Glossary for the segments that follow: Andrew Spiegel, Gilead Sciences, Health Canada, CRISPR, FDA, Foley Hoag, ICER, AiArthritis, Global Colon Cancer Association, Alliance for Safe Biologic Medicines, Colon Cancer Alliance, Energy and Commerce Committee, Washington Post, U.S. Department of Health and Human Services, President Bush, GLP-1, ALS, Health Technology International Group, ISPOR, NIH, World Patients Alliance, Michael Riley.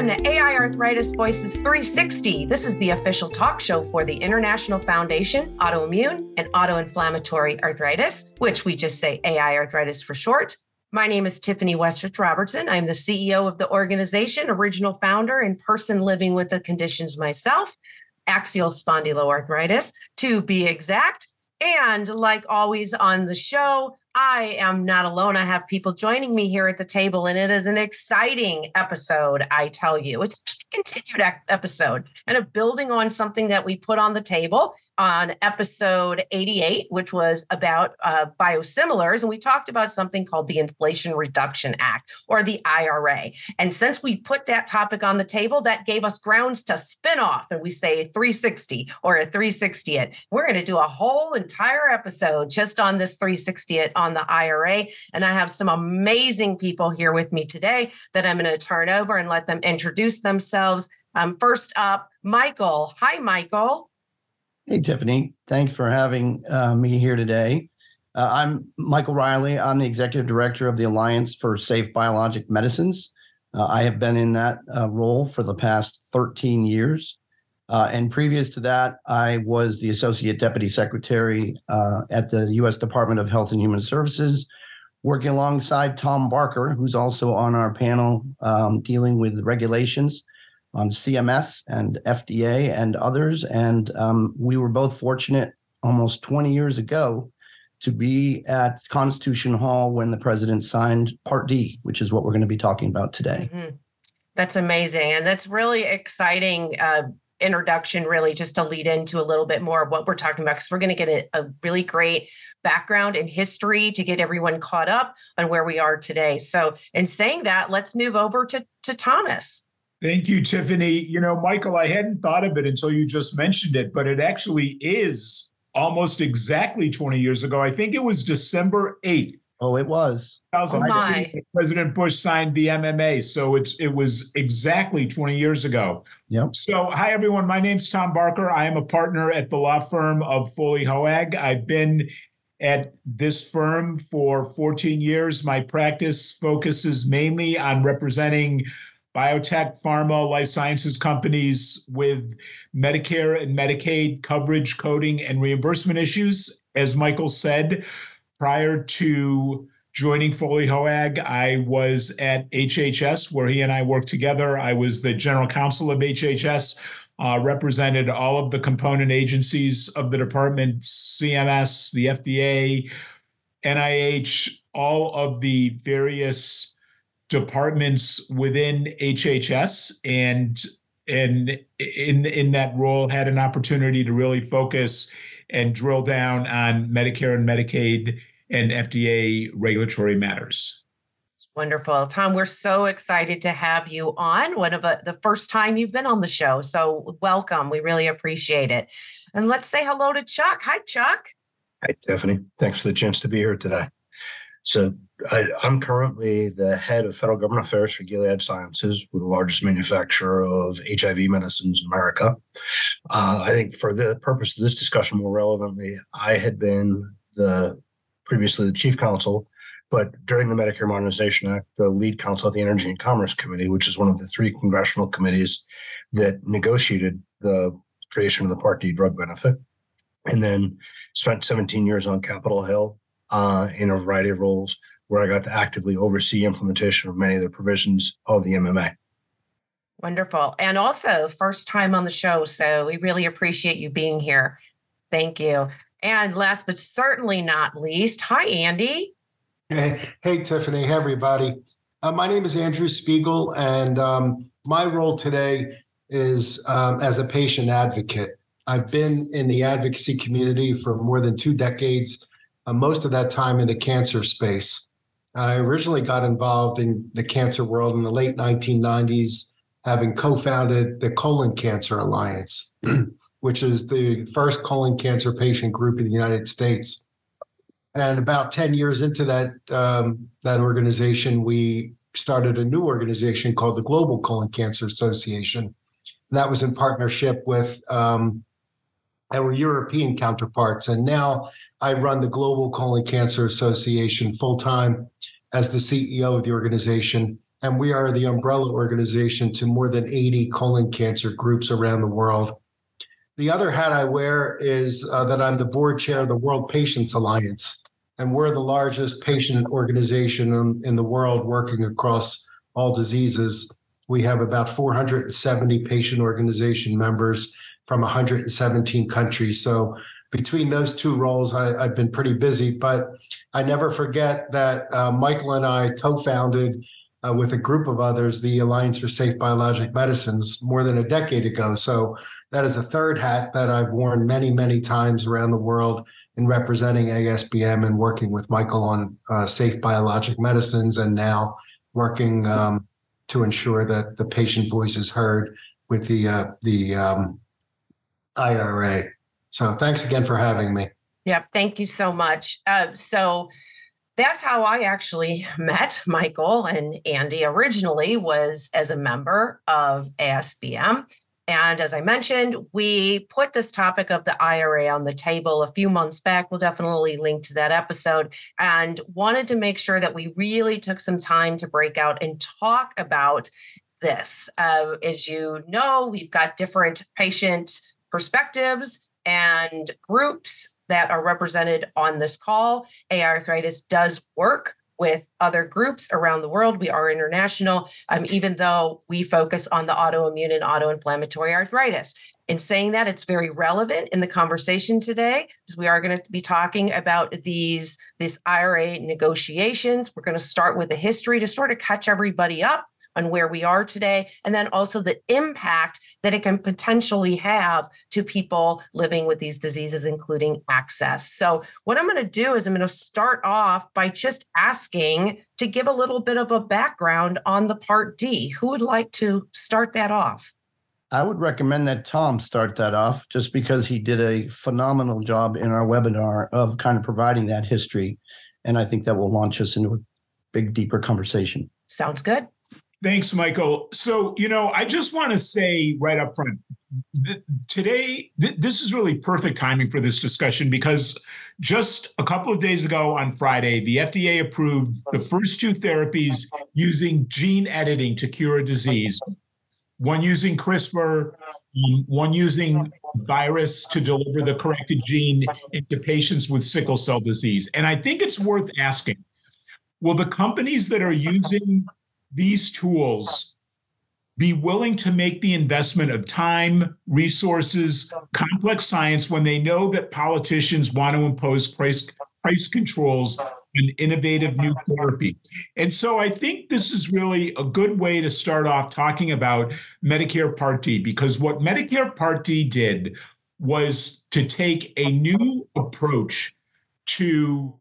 Welcome to AI Arthritis Voices 360. This is the official talk show for the International Foundation Autoimmune and Autoinflammatory Arthritis, which we just say AI Arthritis for short. My name is Tiffany Westrich Robertson. I'm the CEO of the organization, original founder, and person living with the conditions myself, axial spondyloarthritis, to be exact. And like always on the show, I am not alone. I have people joining me here at the table, and it is an exciting episode, I tell you. It's a continued episode and a building on something that we put on the table on episode 88, which was about biosimilars. And we talked about something called the Inflation Reduction Act, or the IRA. And since we put that topic on the table, that gave us grounds to spin off. And we say 360 or a 360 it. We're going to do a whole entire episode just on this 360 it on the IRA. And I have some amazing people here with me today that I'm going to turn over and let them introduce themselves. First up, Michael. Hi, Michael. Hey, Tiffany. Thanks for having me here today. I'm Michael Riley. I'm the Executive Director of the Alliance for Safe Biologic Medicines. I have been in that role for the past 13 years. And previous to that, I was the Associate Deputy Secretary at the U.S. Department of Health and Human Services, working alongside Tom Barker, who's also on our panel dealing with regulations on CMS and FDA and others. And we were both fortunate almost 20 years ago to be at Constitution Hall when the president signed Part D, which is what we're going to be talking about today. Mm-hmm. That's amazing. And that's really exciting introduction, really, just to lead into a little bit more of what we're talking about, because we're going to get a really great background and history to get everyone caught up on where we are today. So in saying that, let's move over to Thomas. Thank you, Tiffany. You know, Michael, I hadn't thought of it until you just mentioned it, but it actually is almost exactly 20 years ago. I think it was December 8th. Oh, it was. President Bush signed the MMA. So it was exactly 20 years ago. Yep. So hi, everyone. My name's Tom Barker. I am a partner at the law firm of Foley Hoag. I've been at this firm for 14 years. My practice focuses mainly on representing biotech, pharma, life sciences companies with Medicare and Medicaid coverage, coding, and reimbursement issues. As Michael said, prior to joining Foley Hoag, I was at HHS, where he and I worked together. I was the general counsel of HHS, represented all of the component agencies of the department, CMS, the FDA, NIH, all of the various departments within HHS, and in that role had an opportunity to really focus and drill down on Medicare and Medicaid and FDA regulatory matters. It's wonderful. Tom, we're so excited to have you on. One of the first time you've been on the show. So welcome. We really appreciate it. And let's say hello to Chuck. Hi, Chuck. Hi, Tiffany. Thanks for the chance to be here today. So I'm currently the head of federal government affairs for Gilead Sciences. We're the largest manufacturer of HIV medicines in America. I think for the purpose of this discussion, more relevantly, I had been previously the chief counsel, but during the Medicare Modernization Act, the lead counsel at the Energy and Commerce Committee, which is one of the three congressional committees that negotiated the creation of the Part D drug benefit, and then spent 17 years on Capitol Hill in a variety of roles, where I got to actively oversee implementation of many of the provisions of the MMA. Wonderful. And also first time on the show. So we really appreciate you being here. Thank you. And last but certainly not least, hi, Andy. Hey, Tiffany. Hey, everybody. My name is Andrew Spiegel, and my role today is as a patient advocate. I've been in the advocacy community for more than 2 decades, most of that time in the cancer space. I originally got involved in the cancer world in the late 1990s, having co-founded the Colon Cancer Alliance, which is the first colon cancer patient group in the United States. And about 10 years into that organization, we started a new organization called the Global Colon Cancer Association. And that was in partnership with our European counterparts. And now I run the Global Colon Cancer Association full-time as the CEO of the organization. And we are the umbrella organization to more than 80 colon cancer groups around the world. The other hat I wear is that I'm the board chair of the World Patients Alliance, and we're the largest patient organization in the world working across all diseases. We have about 470 patient organization members from 117 countries. So between those two roles, I've been pretty busy, but I never forget that Michael and I co-founded with a group of others, the Alliance for Safe Biologic Medicines more than a decade ago. So that is a third hat that I've worn many, many times around the world in representing ASBM and working with Michael on safe biologic medicines, and now working to ensure that the patient voice is heard with the IRA. So thanks again for having me. Yeah, thank you so much. So that's how I actually met Michael and Andy originally, was as a member of ASBM. And as I mentioned, we put this topic of the IRA on the table a few months back. We'll definitely link to that episode, and wanted to make sure that we really took some time to break out and talk about this. As you know, we've got different patient perspectives and groups that are represented on this call. AI Arthritis does work with other groups around the world. We are international, even though we focus on the autoimmune and autoinflammatory arthritis. In saying that, it's very relevant in the conversation today, because we are going to be talking about these IRA negotiations. We're going to start with the history to sort of catch everybody up on where we are today, and then also the impact that it can potentially have to people living with these diseases, including access. So what I'm going to do is I'm going to start off by just asking to give a little bit of a background on the Part D. Who would like to start that off? I would recommend that Tom start that off, just because he did a phenomenal job in our webinar of kind of providing that history. And I think that will launch us into a big, deeper conversation. Sounds good. Thanks, Michael. So, I just want to say right up front, today, this is really perfect timing for this discussion, because just a couple of days ago on Friday, the FDA approved the first two therapies using gene editing to cure a disease, one using CRISPR, one using virus to deliver the corrected gene into patients with sickle cell disease. And I think it's worth asking, will the companies that are using these tools be willing to make the investment of time, resources, complex science, when they know that politicians want to impose price controls on innovative new therapy? And so I think this is really a good way to start off talking about Medicare Part D, because what Medicare Part D did was to take a new approach to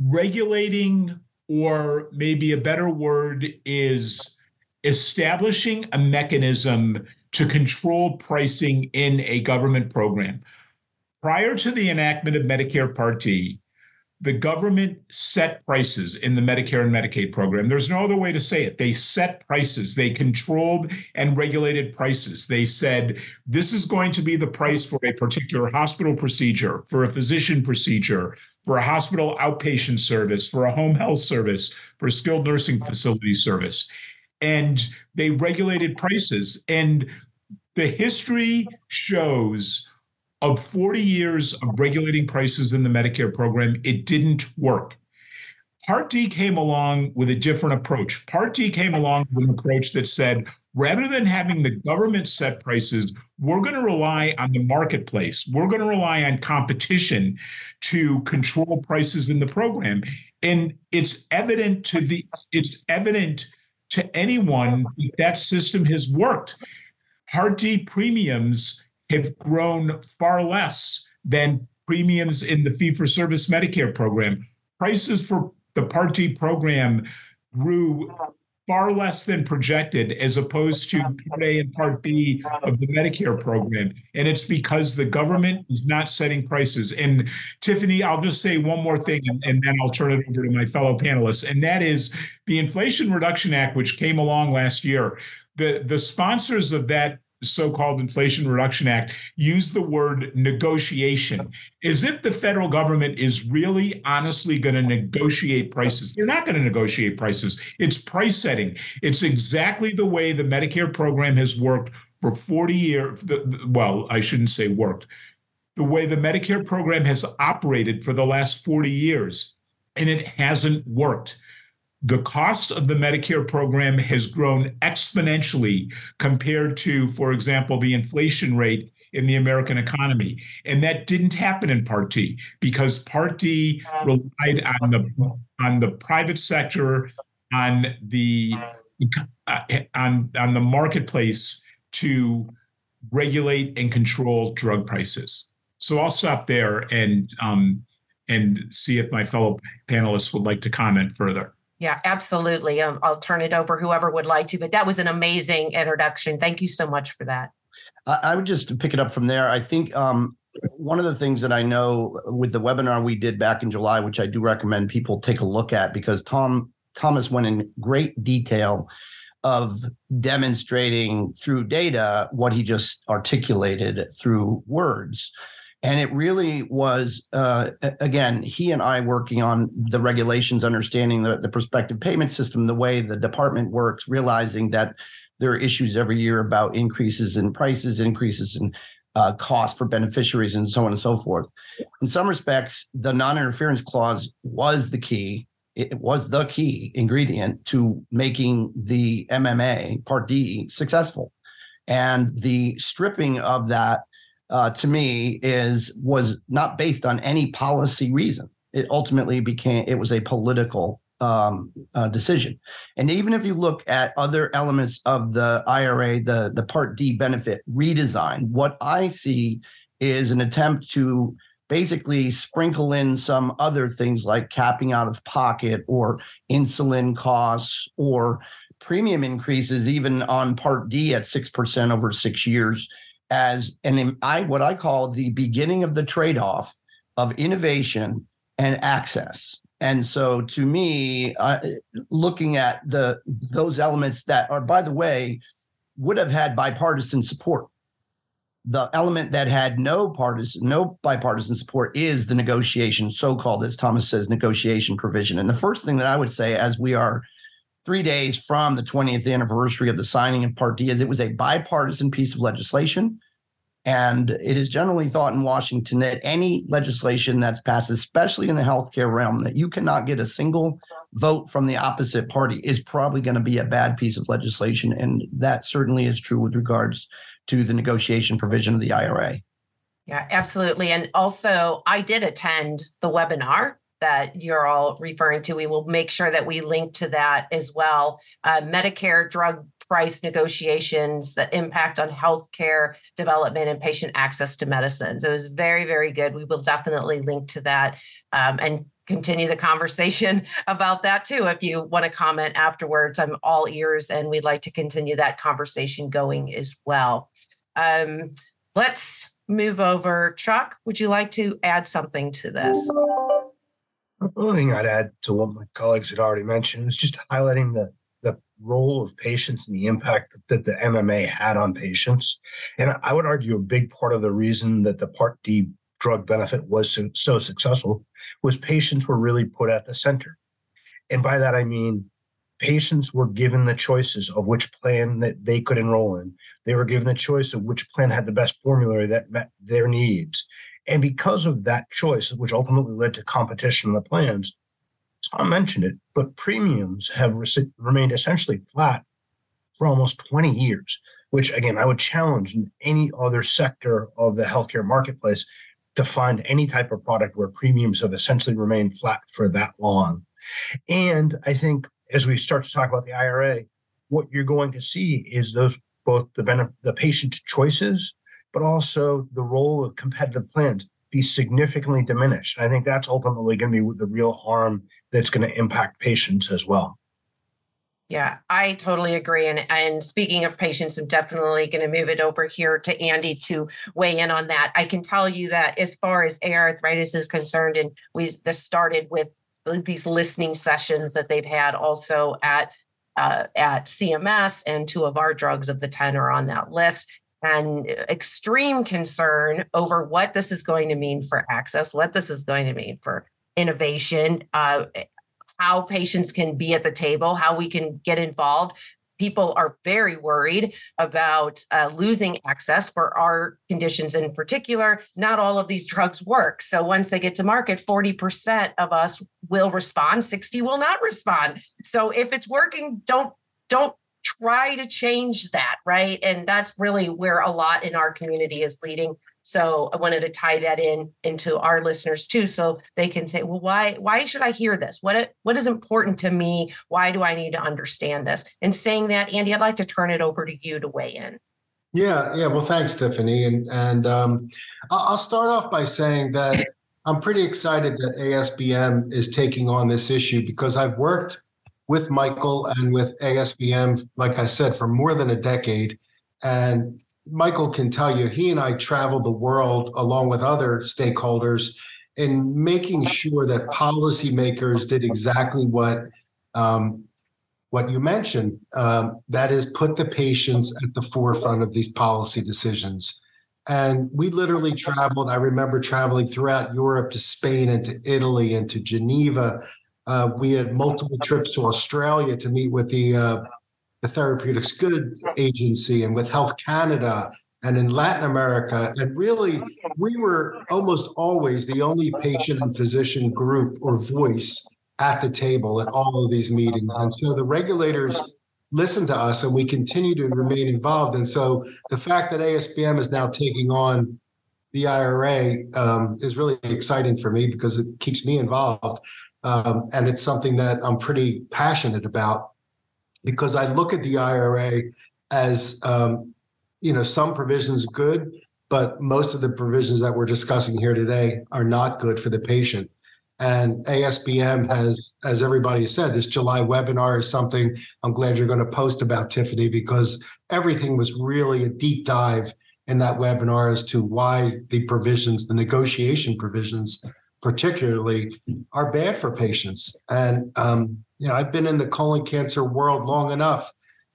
regulating, or maybe a better word is establishing a mechanism to control pricing in a government program. Prior to the enactment of Medicare Part D, the government set prices in the Medicare and Medicaid program. There's no other way to say it. They set prices. They controlled and regulated prices. They said, this is going to be the price for a particular hospital procedure, for a physician procedure, for a hospital outpatient service, for a home health service, for a skilled nursing facility service. And they regulated prices. And the history shows of 40 years of regulating prices in the Medicare program, it didn't work. Part D came along with a different approach. Part D came along with an approach that said, rather than having the government set prices, we're going to rely on the marketplace. We're going to rely on competition to control prices in the program. And it's evident to anyone that that system has worked. Part D premiums have grown far less than premiums in the fee-for-service Medicare program. Prices for the Part D program grew far less than projected, as opposed to Part A and Part B of the Medicare program. And it's because the government is not setting prices. And Tiffany, I'll just say one more thing, and then I'll turn it over to my fellow panelists. And that is the Inflation Reduction Act, which came along last year. The sponsors of that so-called Inflation Reduction Act used the word negotiation, as if the federal government is really honestly going to negotiate prices. They're not going to negotiate prices. It's price setting. It's exactly the way the Medicare program has worked for 40 years. Well, I shouldn't say worked. The way the Medicare program has operated for the last 40 years, and it hasn't worked. The cost of the Medicare program has grown exponentially compared to, for example, the inflation rate in the American economy. And that didn't happen in Part D because Part D relied on the private sector, on the marketplace to regulate and control drug prices. So I'll stop there and see if my fellow panelists would like to comment further. Yeah, absolutely. I'll turn it over whoever would like to, but that was an amazing introduction. Thank you so much for that. I would just pick it up from there. I think one of the things that I know with the webinar we did back in July, which I do recommend people take a look at because Thomas went in great detail of demonstrating through data what he just articulated through words. And it really was, again, he and I working on the regulations, understanding the prospective payment system, the way the department works, realizing that there are issues every year about increases in prices, increases in cost for beneficiaries, and so on and so forth. In some respects, the non-interference clause was the key. It was the key ingredient to making the MMA Part D successful. And the stripping of that, to me, was not based on any policy reason. It ultimately was a political decision. And even if you look at other elements of the IRA, the Part D benefit redesign, what I see is an attempt to basically sprinkle in some other things like capping out of pocket or insulin costs or premium increases even on Part D at 6% over 6 years. What I call the beginning of the trade-off of innovation and access. And so to me, looking at those elements that are, by the way, would have had bipartisan support. The element that had no bipartisan support is the negotiation, so-called, as Thomas says, negotiation provision. And the first thing that I would say, as we are 3 days from the 20th anniversary of the signing of Part D, is it was a bipartisan piece of legislation. And it is generally thought in Washington that any legislation that's passed, especially in the healthcare realm, that you cannot get a single vote from the opposite party is probably going to be a bad piece of legislation. And that certainly is true with regards to the negotiation provision of the IRA. Yeah, absolutely. And also, I did attend the webinar that you're all referring to. We will make sure that we link to that as well. Medicare drug price negotiations, the impact on healthcare development and patient access to medicines. It was very, very good. We will definitely link to that and continue the conversation about that too. If you want to comment afterwards, I'm all ears and we'd like to continue that conversation going as well. Let's move over. Chuck, would you like to add something to this? The only thing I'd add to what my colleagues had already mentioned was just highlighting the role of patients and the impact that the MMA had on patients. And I would argue a big part of the reason that the Part D drug benefit was so successful was patients were really put at the center. And by that, I mean, patients were given the choices of which plan that they could enroll in. They were given the choice of which plan had the best formulary that met their needs. And because of that choice, which ultimately led to competition in the plans, Tom mentioned it, but premiums have remained essentially flat for almost 20 years, which, again, I would challenge in any other sector of the healthcare marketplace to find any type of product where premiums have essentially remained flat for that long. And I think as we start to talk about the IRA, what you're going to see is those both the patient choices but also the role of competitive plans be significantly diminished. I think that's ultimately going to be the real harm that's going to impact patients as well. Yeah, I totally agree. And speaking of patients, I'm definitely going to move it over here to Andy to weigh in on that. I can tell you that as far as AR arthritis is concerned, and we started with these listening sessions that they've had also at CMS, and two of our drugs of the 10 are on that list. and extreme concern over what this is going to mean for access, what this is going to mean for innovation, how patients can be at the table, how we can get involved. People are very worried about losing access for our conditions in particular. Not all of these drugs work. So once they get to market, 40% of us will respond, 60 will not respond. So if it's working, don't try to change that, right? And that's really where a lot in our community is leading. So I wanted to tie that into our listeners too, so they can say, well, why should I hear this? What is important to me? Why do I need to understand this? And saying that, Andy, I'd like to turn it over to you to weigh in. Yeah. Well, thanks, Tiffany. And I'll start off by saying that I'm pretty excited that ASBM is taking on this issue, because I've worked with Michael and with ASBM, like I said, for more than a decade. And Michael can tell you, he and I travel the world along with other stakeholders in making sure that policymakers did exactly what you mentioned, that is, put the patients at the forefront of these policy decisions. And we literally traveled, I remember traveling throughout Europe to Spain and to Italy and to Geneva. We had multiple trips to Australia to meet with the Therapeutics Goods Agency and with Health Canada and in Latin America. And really, we were almost always the only patient and physician group or voice at the table at all of these meetings. And so the regulators listen to us and we continue to remain involved. And so the fact that ASBM is now taking on the IRA is really exciting for me, because it keeps me involved. And it's something that I'm pretty passionate about, because I look at the IRA as, some provisions good, but most of the provisions that we're discussing here today are not good for the patient. And ASBM has, as everybody has said, this July webinar is something I'm glad you're going to post about, Tiffany, because everything was really a deep dive in that webinar as to why the provisions, the negotiation provisions particularly, are bad for patients. And, I've been in the colon cancer world long enough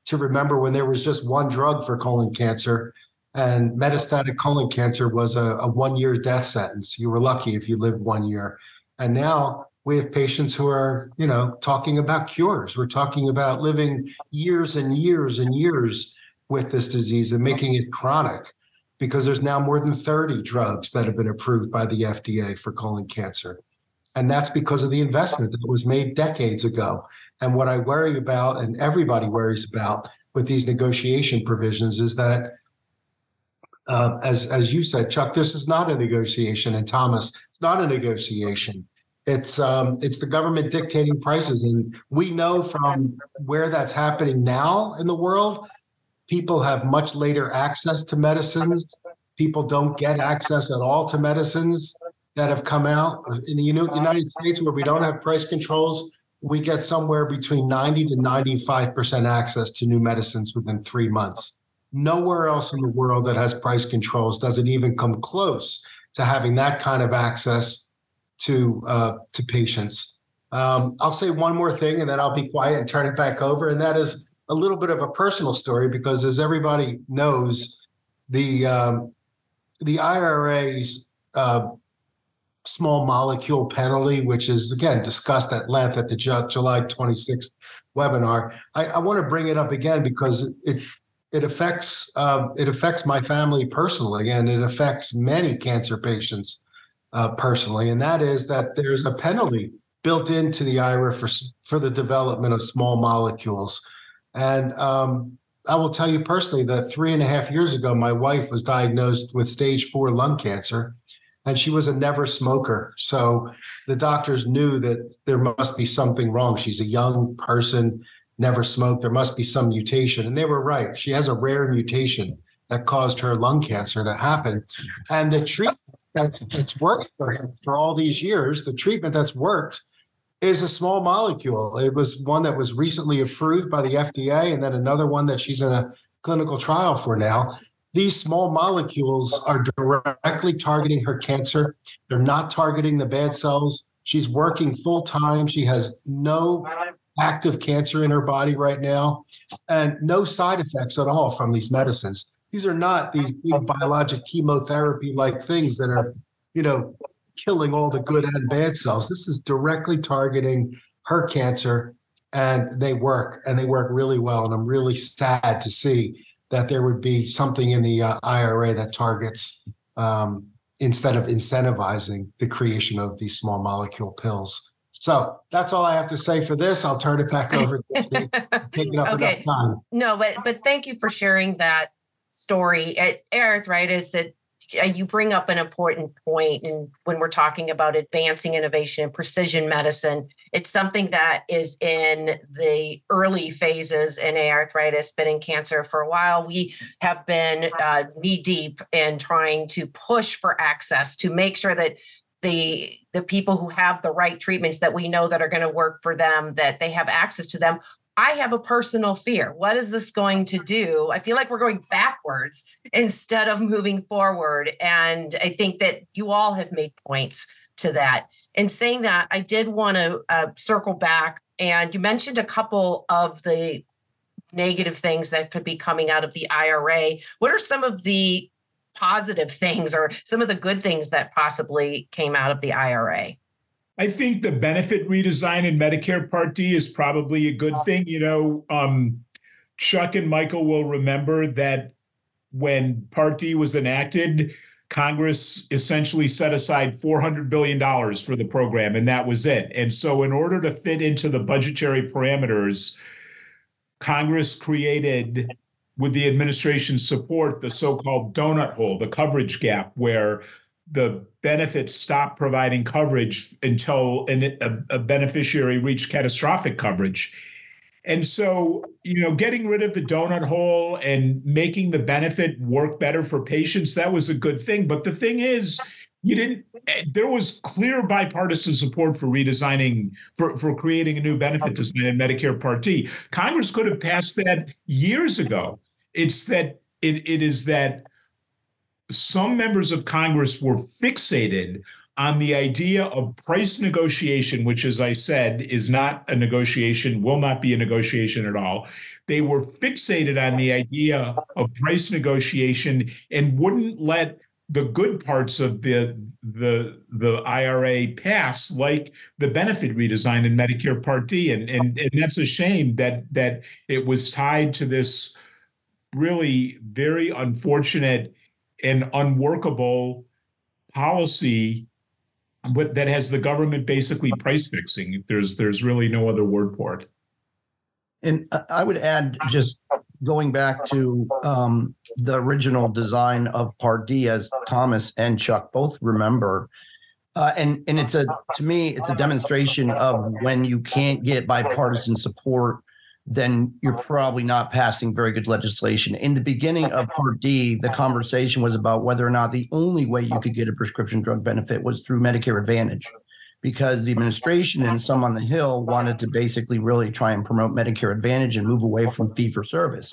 to remember when there was just one drug for colon cancer, and metastatic colon cancer was a one-year death sentence. You were lucky if you lived 1 year. And now we have patients who are, talking about cures. We're talking about living years and years and years with this disease and making it chronic, because there's now more than 30 drugs that have been approved by the FDA for colon cancer. And that's because of the investment that was made decades ago. And what I worry about, and everybody worries about with these negotiation provisions, is that, as you said, Chuck, this is not a negotiation. And Thomas, it's not a negotiation. It's the government dictating prices. And we know from where that's happening now in the world, people have much later access to medicines. People don't get access at all to medicines that have come out. In the United States, where we don't have price controls, we get somewhere between 90 to 95% access to new medicines within 3 months. Nowhere else in the world that has price controls does it even come close to having that kind of access to patients. I'll say one more thing, and then I'll be quiet and turn it back over, and that is a little bit of a personal story, because as everybody knows, the IRA's small molecule penalty, which is, again, discussed at length at the July 26th webinar. I want to bring it up again because it affects my family personally, and it affects many cancer patients personally. And that is that there's a penalty built into the IRA for the development of small molecules. And I will tell you personally that 3.5 years ago, my wife was diagnosed with stage 4 lung cancer, and she was a never smoker. So the doctors knew that there must be something wrong. She's a young person, never smoked. There must be some mutation. And they were right. She has a rare mutation that caused her lung cancer to happen. And the treatment that's worked for her for all these years, the treatment that's worked, is a small molecule. It was one that was recently approved by the FDA, and then another one that she's in a clinical trial for now. These small molecules are directly targeting her cancer. They're not targeting the bad cells. She's working full time. She has no active cancer in her body right now and no side effects at all from these medicines. These are not these big biologic chemotherapy-like things that are, you know, killing all the good and bad cells. This is directly targeting her cancer, and they work, really well. And I'm really sad to see that there would be something in the IRA that targets instead of incentivizing the creation of these small molecule pills. So that's all I have to say for this. I'll turn it back over to Tiffany. Taking up enough time. No, but thank you for sharing that story. At arthritis, you bring up an important point, and when we're talking about advancing innovation and precision medicine, it's something that is in the early phases in arthritis, but in cancer for a while, we have been knee deep in trying to push for access to make sure that the people who have the right treatments that we know that are going to work for them, that they have access to them. I have a personal fear. What is this going to do? I feel like we're going backwards instead of moving forward. And I think that you all have made points to that. In saying that, I did want to circle back. And you mentioned a couple of the negative things that could be coming out of the IRA. What are some of the positive things or some of the good things that possibly came out of the IRA? I think the benefit redesign in Medicare Part D is probably a good thing. You know, Chuck and Michael will remember that when Part D was enacted, Congress essentially set aside $400 billion for the program, and that was it. And so in order to fit into the budgetary parameters, Congress created, with the administration's support, the so-called donut hole, the coverage gap, where the benefits stopped providing coverage until a beneficiary reached catastrophic coverage. And so, you know, getting rid of the donut hole and making the benefit work better for patients, that was a good thing. But the thing is, there was clear bipartisan support for redesigning, for creating a new benefit design in Medicare Part D. Congress could have passed that years ago. It's that it is that some members of Congress were fixated on the idea of price negotiation, which, as I said, is not a negotiation, will not be a negotiation at all. They were fixated on the idea of price negotiation and wouldn't let the good parts of the IRA pass, like the benefit redesign in Medicare Part D. And that's a shame that it was tied to this really very unfortunate and unworkable policy, but that has the government basically price fixing. There's really no other word for it. And I would add, just going back to the original design of Part D, as Thomas and Chuck both remember, and it's to me it's a demonstration of when you can't get bipartisan support, then you're probably not passing very good legislation. In the beginning of Part D, the conversation was about whether or not the only way you could get a prescription drug benefit was through Medicare Advantage, because the administration and some on the Hill wanted to basically really try and promote Medicare Advantage and move away from fee-for-service.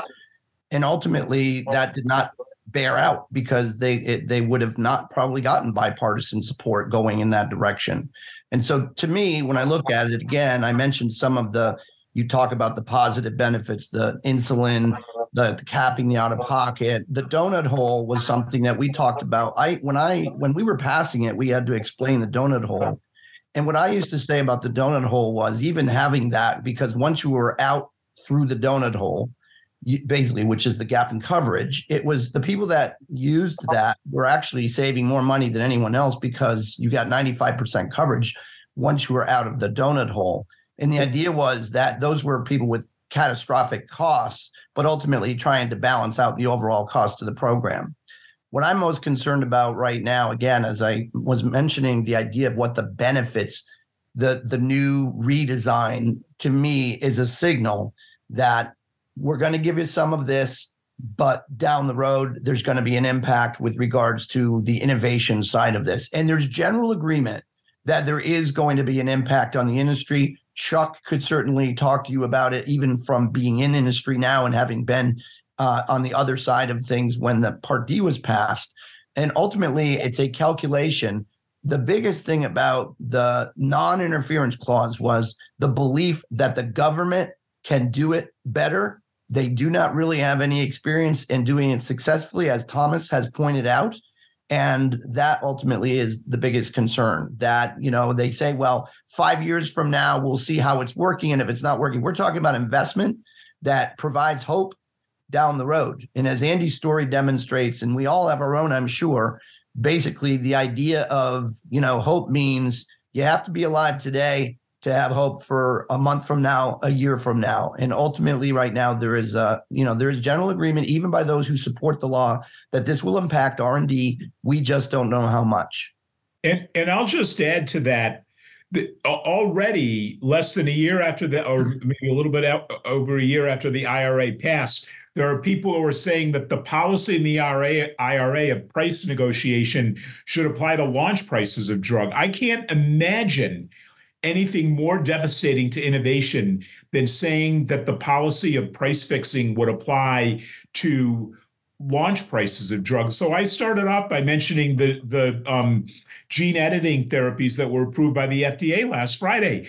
And ultimately, that did not bear out, because they would have not probably gotten bipartisan support going in that direction. And so to me, when I look at it again, I mentioned some of the you talk about the positive benefits, the insulin, the capping the out-of-pocket. The donut hole was something that we talked about. When we were passing it, we had to explain the donut hole. And what I used to say about the donut hole was even having that, because once you were out through the donut hole, basically, which is the gap in coverage, it was the people that used that were actually saving more money than anyone else, because you got 95% coverage once you were out of the donut hole. And the idea was that those were people with catastrophic costs, but ultimately trying to balance out the overall cost of the program. What I'm most concerned about right now, again, as I was mentioning, the idea of what the benefits, the new redesign, to me, is a signal that we're going to give you some of this, but down the road, there's going to be an impact with regards to the innovation side of this. And there's general agreement that there is going to be an impact on the industry. Chuck could certainly talk to you about it, even from being in industry now and having been on the other side of things when the Part D was passed. And ultimately, it's a calculation. The biggest thing about the non-interference clause was the belief that the government can do it better They do not really have any experience in doing it successfully, as Thomas has pointed out. And that ultimately is the biggest concern, that, you know, they say, well, 5 years from now, we'll see how it's working. And if it's not working, we're talking about investment that provides hope down the road. And as Andy's story demonstrates, and we all have our own, I'm sure, basically the idea of, you know, hope means you have to be alive today to have hope for a month from now, a year from now. And ultimately right now there is a, you know, there is general agreement, even by those who support the law, that this will impact R&D. We just don't know how much. And I'll just add to that, that already less than a year after the, or maybe a little bit over a year after the IRA passed, there are people who are saying that the policy in the IRA of price negotiation should apply to launch prices of drug. I can't imagine anything more devastating to innovation than saying that the policy of price fixing would apply to launch prices of drugs. So I started off by mentioning the gene editing therapies that were approved by the FDA last Friday.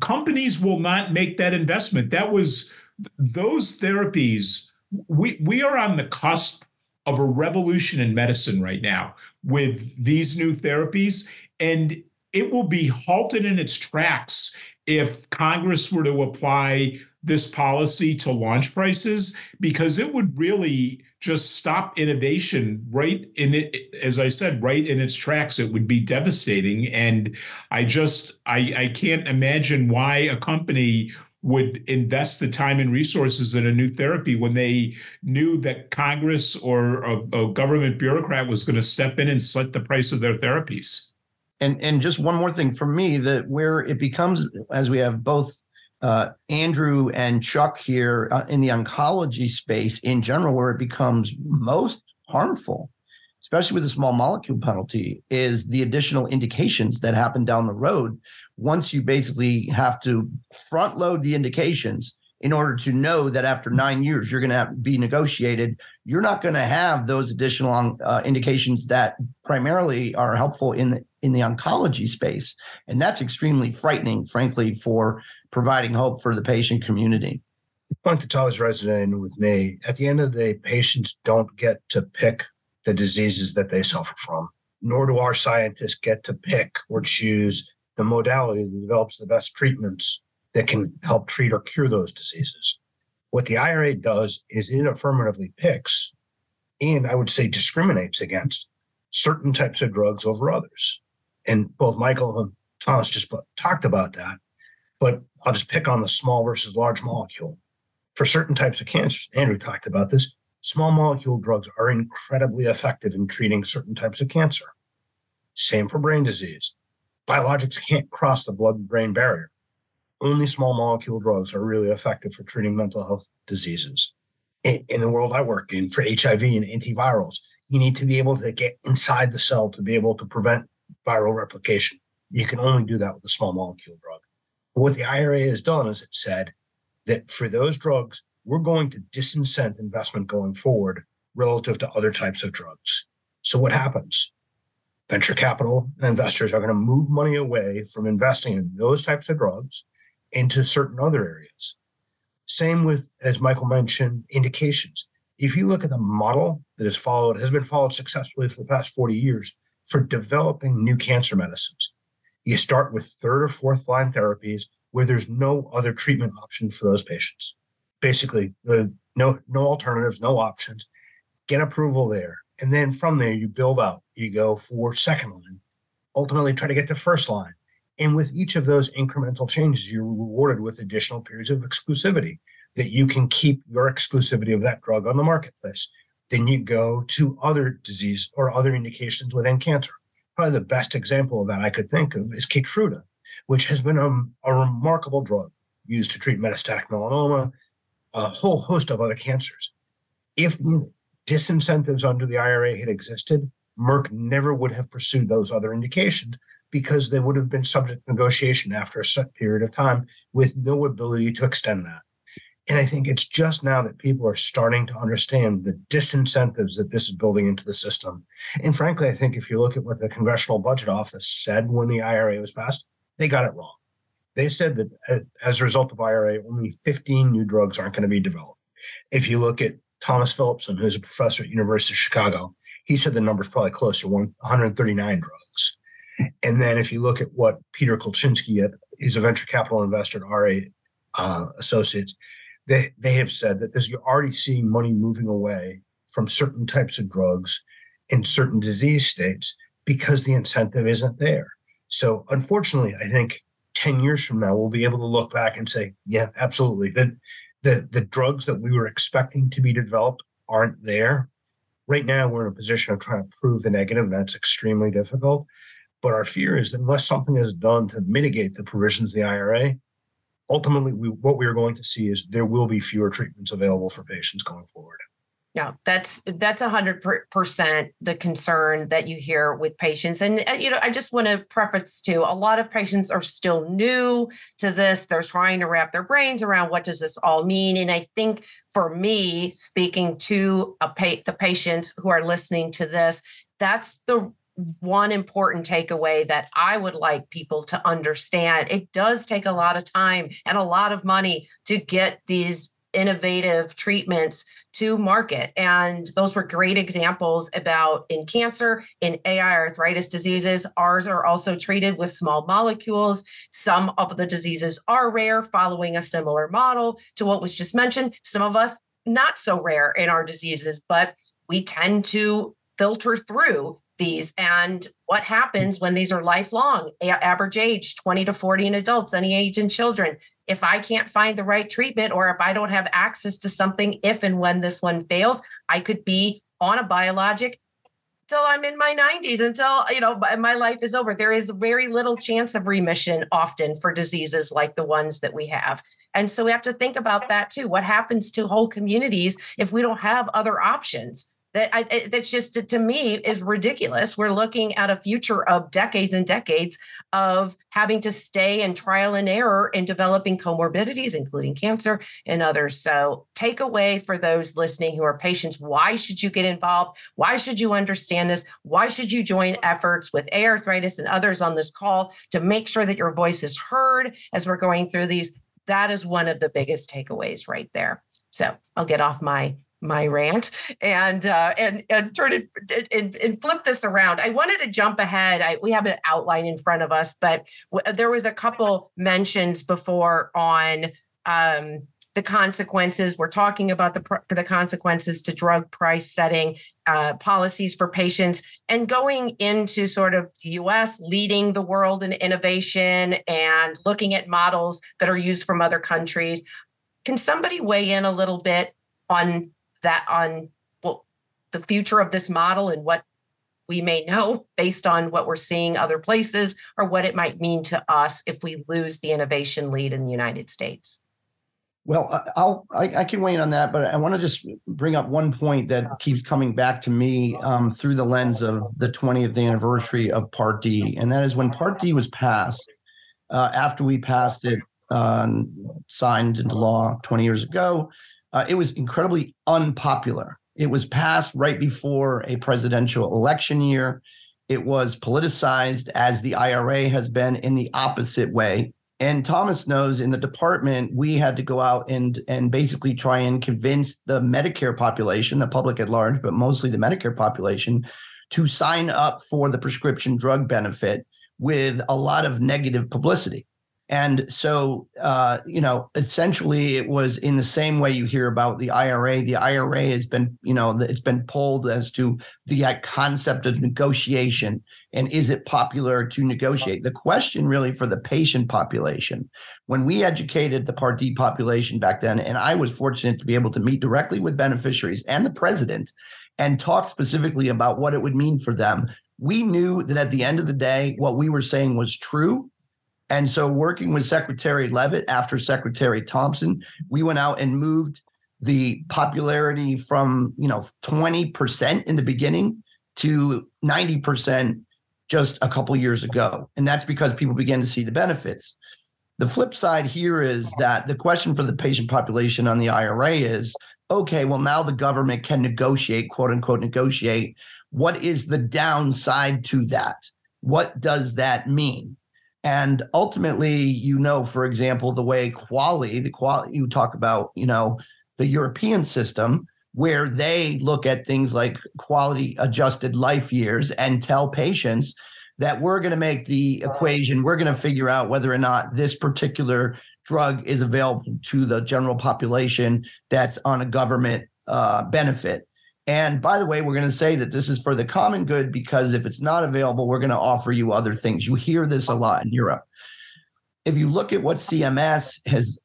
Companies will not make that investment. That was those therapies. We are on the cusp of a revolution in medicine right now with these new therapies, and it will be halted in its tracks if Congress were to apply this policy to launch prices, because it would really just stop innovation right in it, as I said, right in its tracks. It would be devastating. And I can't imagine why a company would invest the time and resources in a new therapy when they knew that Congress or a government bureaucrat was going to step in and set the price of their therapies. And just one more thing for me, that where it becomes, as we have both Andrew and Chuck here in the oncology space in general, where it becomes most harmful, especially with the small molecule penalty, is the additional indications that happen down the road. Once you basically have to front load the indications in order to know that after 9 years, you're going to be negotiated. You're not going to have those additional indications that primarily are helpful in the oncology space. And that's extremely frightening, frankly, for providing hope for the patient community. The point that's always resonating with me, at the end of the day, patients don't get to pick the diseases that they suffer from, nor do our scientists get to pick or choose the modality that develops the best treatments that can help treat or cure those diseases. What the IRA does is it affirmatively picks, and I would say discriminates against certain types of drugs over others. And both Michael and Thomas just talked about that, but I'll just pick on the small versus large molecule. For certain types of cancers, Andrew talked about this, small molecule drugs are incredibly effective in treating certain types of cancer. Same for brain disease. Biologics can't cross the blood-brain barrier. Only small molecule drugs are really effective for treating mental health diseases. In the world I work in, for HIV and antivirals, you need to be able to get inside the cell to be able to prevent viral replication. You can only do that with a small molecule drug. But what the IRA has done is it said that for those drugs, we're going to disincent investment going forward relative to other types of drugs. So what happens? Venture capital and investors are going to move money away from investing in those types of drugs into certain other areas. Same with, as Michael mentioned, indications. If you look at the model that is followed, has been followed successfully for the past 40 years for developing new cancer medicines, you start with third or fourth line therapies where there's no other treatment option for those patients. Basically, no alternatives, no options. Get approval there. And then from there, you build out. You go for second line, ultimately try to get to first line. And with each of those incremental changes, you're rewarded with additional periods of exclusivity that you can keep your exclusivity of that drug on the marketplace. Then you go to other disease or other indications within cancer. Probably the best example of that I could think of is Keytruda, which has been a remarkable drug used to treat metastatic melanoma, a whole host of other cancers. If the disincentives under the IRA had existed, Merck never would have pursued those other indications, because they would have been subject to negotiation after a set period of time with no ability to extend that. And I think it's just now that people are starting to understand the disincentives that this is building into the system. And frankly, I think if you look at what the Congressional Budget Office said when the IRA was passed, they got it wrong. They said that as a result of IRA, only 15 new drugs aren't going to be developed. If you look at Thomas Phillipson, who's a professor at University of Chicago, he said the number's probably close to 139 drugs. And then if you look at what Peter Kolchinsky, who's a venture capital investor at RA Associates, they have said that you're already seeing money moving away from certain types of drugs in certain disease states because the incentive isn't there. So unfortunately, I think 10 years from now, we'll be able to look back and say, yeah, absolutely, that the drugs that we were expecting to be developed aren't there. Right now, we're in a position of trying to prove the negative, and that's extremely difficult. But our fear is that unless something is done to mitigate the provisions of the IRA, ultimately, what we are going to see is there will be fewer treatments available for patients going forward. Yeah, that's 100% the concern that you hear with patients. And, I just want to preface too, a lot of patients are still new to this. They're trying to wrap their brains around what does this all mean. And I think for me, speaking to the patients who are listening to this, that's the one important takeaway that I would like people to understand. It does take a lot of time and a lot of money to get these innovative treatments to market. And those were great examples about in cancer, in AI arthritis diseases. Ours are also treated with small molecules. Some of the diseases are rare, following a similar model to what was just mentioned. Some of us not so rare in our diseases, but we tend to filter through these. And what happens when these are lifelong, average age 20 to 40 in adults, any age in children? If I can't find the right treatment, or if I don't have access to something, if and when this one fails, I could be on a biologic until I'm in my 90s, until my life is over. There is very little chance of remission often for diseases like the ones that we have. And so we have to think about that too. What happens to whole communities if we don't have other options? That's just, to me, is ridiculous. We're looking at a future of decades and decades of having to stay in trial and error in developing comorbidities, including cancer and others. So takeaway for those listening who are patients, why should you get involved? Why should you understand this? Why should you join efforts with AI arthritis and others on this call to make sure that your voice is heard as we're going through these? That is one of the biggest takeaways right there. So I'll get off my rant and turn it and flip this around. I wanted to jump ahead. We have an outline in front of us, but there was a couple mentions before on the consequences. We're talking about the consequences to drug price setting, policies for patients, and going into sort of the U.S. leading the world in innovation and looking at models that are used from other countries. Can somebody weigh in a little bit on the future of this model and what we may know based on what we're seeing other places, or what it might mean to us if we lose the innovation lead in the United States? Well, I can weigh in on that, but I want to just bring up one point that keeps coming back to me through the lens of the 20th anniversary of Part D. And that is when Part D was passed, after we passed it, signed into law 20 years ago, it was incredibly unpopular. It was passed right before a presidential election year. It was politicized, as the IRA has been in the opposite way. And Thomas knows, in the department, we had to go out and basically try and convince the Medicare population, the public at large, but mostly the Medicare population, to sign up for the prescription drug benefit with a lot of negative publicity. And so, essentially it was in the same way you hear about the IRA. The IRA has been, it's been polled as to the concept of negotiation and is it popular to negotiate? The question really for the patient population, when we educated the Part D population back then, and I was fortunate to be able to meet directly with beneficiaries and the president and talk specifically about what it would mean for them. We knew that at the end of the day, what we were saying was true. And so working with Secretary Leavitt after Secretary Thompson, we went out and moved the popularity from 20% in the beginning to 90% just a couple years ago. And that's because people began to see the benefits. The flip side here is that the question for the patient population on the IRA is, okay, well, now the government can negotiate, quote unquote, negotiate. What is the downside to that? What does that mean? And ultimately, you know, for example, the way quality, you talk about, you know, the European system, where they look at things like quality adjusted life years and tell patients that we're going to make the equation, we're going to figure out whether or not this particular drug is available to the general population that's on a government benefit. And by the way, we're going to say that this is for the common good, because if it's not available, we're going to offer you other things. You hear this a lot in Europe. If you look at what CMS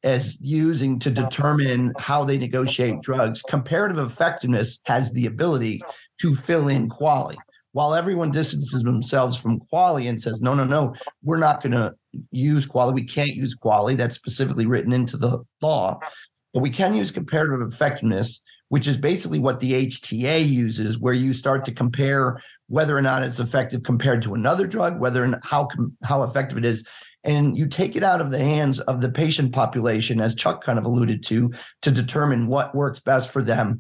is using to determine how they negotiate drugs, comparative effectiveness has the ability to fill in quality. While everyone distances themselves from quality and says, no, we're not going to use quality. We can't use quality. That's specifically written into the law. But we can use comparative effectiveness, which is basically what the HTA uses, where you start to compare whether or not it's effective compared to another drug, whether and how effective it is. And you take it out of the hands of the patient population, as Chuck kind of alluded to determine what works best for them.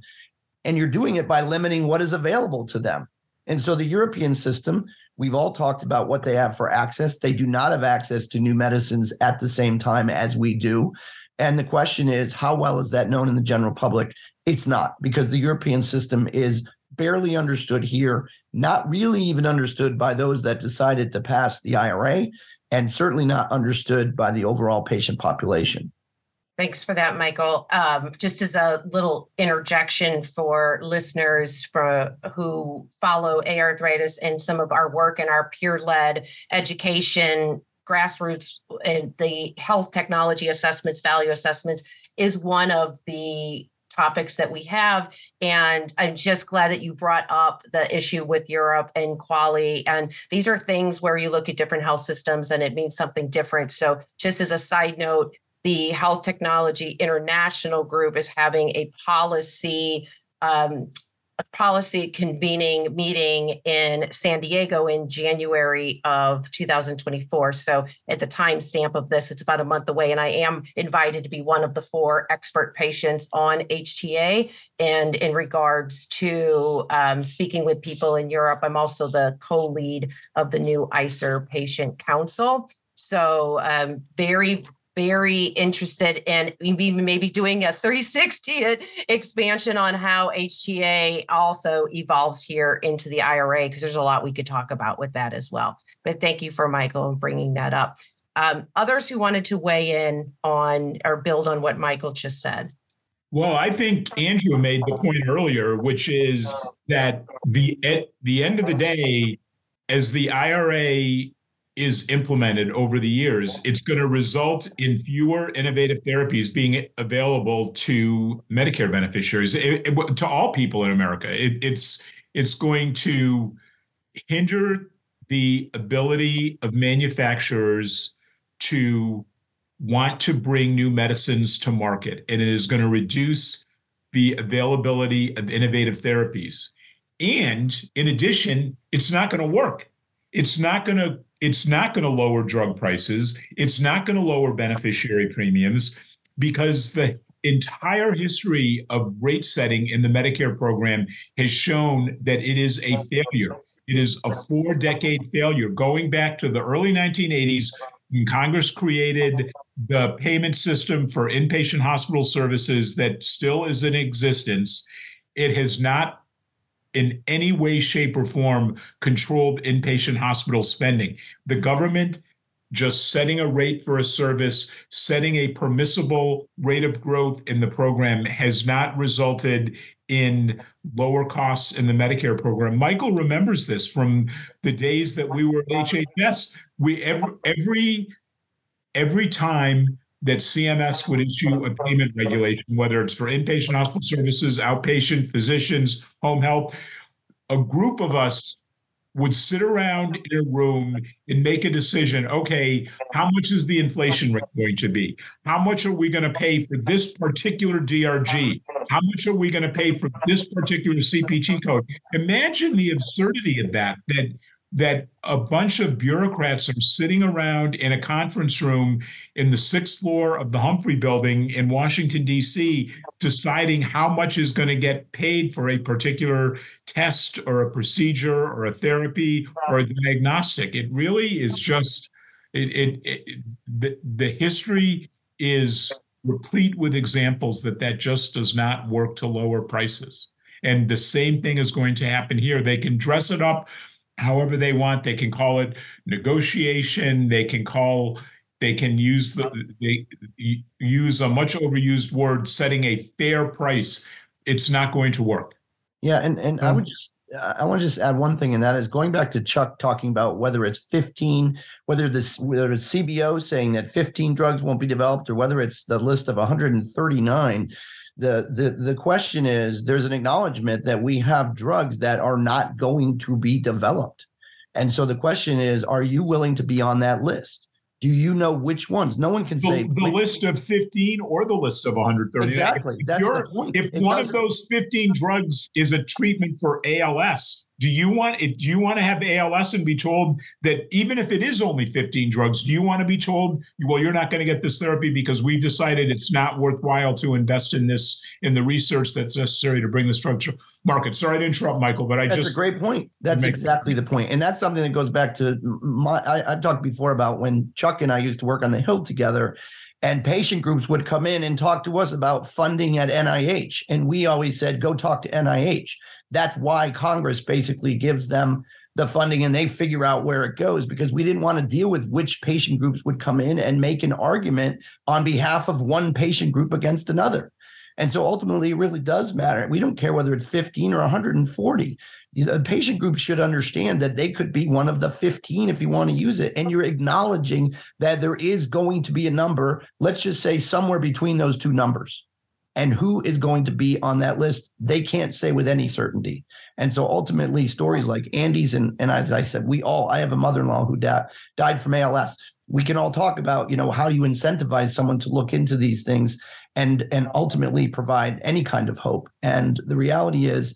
And you're doing it by limiting what is available to them. And so the European system, we've all talked about what they have for access. They do not have access to new medicines at the same time as we do. And the question is, how well is that known in the general public? It's not, because the European system is barely understood here, not really even understood by those that decided to pass the IRA, and certainly not understood by the overall patient population. Thanks for that, Michael. Just as a little interjection for listeners who follow arthritis and some of our work in our peer-led education, grassroots, and the health technology assessments, value assessments is one of the topics that we have. And I'm just glad that you brought up the issue with Europe and quality. And these are things where you look at different health systems and it means something different. So just as a side note, the Health Technology International Group is having a policy convening meeting in San Diego in January of 2024. So at the timestamp of this, it's about a month away, and I am invited to be one of the 4 expert patients on HTA. And in regards to speaking with people in Europe, I'm also the co-lead of the new ICER Patient Council. So very, very interested in maybe doing a 360 expansion on how HTA also evolves here into the IRA, because there's a lot we could talk about with that as well. But thank you for Michael bringing that up. Others who wanted to weigh in on or build on what Michael just said. Well, I think Andrew made the point earlier, which is that at the end of the day, as the IRA is implemented over the years, it's going to result in fewer innovative therapies being available to Medicare beneficiaries, to all people in America. It's going to hinder the ability of manufacturers to want to bring new medicines to market, and it is going to reduce the availability of innovative therapies. And in addition, it's not going to work. It's not going to lower drug prices. It's not going to lower beneficiary premiums, because the entire history of rate setting in the Medicare program has shown that it is a failure. It is a 4-decade failure, going back to the early 1980s when Congress created the payment system for inpatient hospital services that still is in existence. It has not in any way, shape, or form controlled inpatient hospital spending. The government just setting a rate for a service, setting a permissible rate of growth in the program has not resulted in lower costs in the Medicare program. Michael remembers this from the days that we were at HHS. Every time that CMS would issue a payment regulation, whether it's for inpatient hospital services, outpatient, physicians, home health, a group of us would sit around in a room and make a decision. Okay, how much is the inflation rate going to be? How much are we going to pay for this particular DRG? How much are we going to pay for this particular CPT code? Imagine the absurdity of that a bunch of bureaucrats are sitting around in a conference room in the 6th floor of the Humphrey Building in Washington, D.C., deciding how much is going to get paid for a particular test or a procedure or a therapy or a diagnostic. It really is just The history is replete with examples that just does not work to lower prices. And the same thing is going to happen here. They can dress it up however they want. They can call it negotiation. They can use a much overused word, setting a fair price. It's not going to work. Yeah, and I want to just add one thing, and that is going back to Chuck talking about whether it's 15, whether it's CBO saying that 15 drugs won't be developed, or whether it's the list of 139. The question is, there's an acknowledgement that we have drugs that are not going to be developed. And so the question is, are you willing to be on that list? Do you know which ones? No one can say the list of 15 or the list of 130. Exactly. That's the point. If one of those 15 drugs is a treatment for ALS, do you want to have ALS and be told that even if it is only 15 drugs, do you want to be told, well, you're not going to get this therapy because we've decided it's not worthwhile to invest in this, in the research that's necessary to bring this drug to market? Sorry to interrupt, Michael, but that's a great point. That's exactly the point. And that's something that goes back to I've talked before about when Chuck and I used to work on the Hill together, and patient groups would come in and talk to us about funding at NIH. And we always said, go talk to NIH. That's why Congress basically gives them the funding and they figure out where it goes, because we didn't want to deal with which patient groups would come in and make an argument on behalf of one patient group against another. And so ultimately, it really does matter. We don't care whether it's 15 or 140. The patient group should understand that they could be one of the 15 if you want to use it. And you're acknowledging that there is going to be a number, let's just say somewhere between those two numbers. And who is going to be on that list, they can't say with any certainty. And so ultimately, stories like Andy's and as I said, I have a mother-in-law who died from ALS. We can all talk about, how you incentivize someone to look into these things and ultimately provide any kind of hope. And the reality is,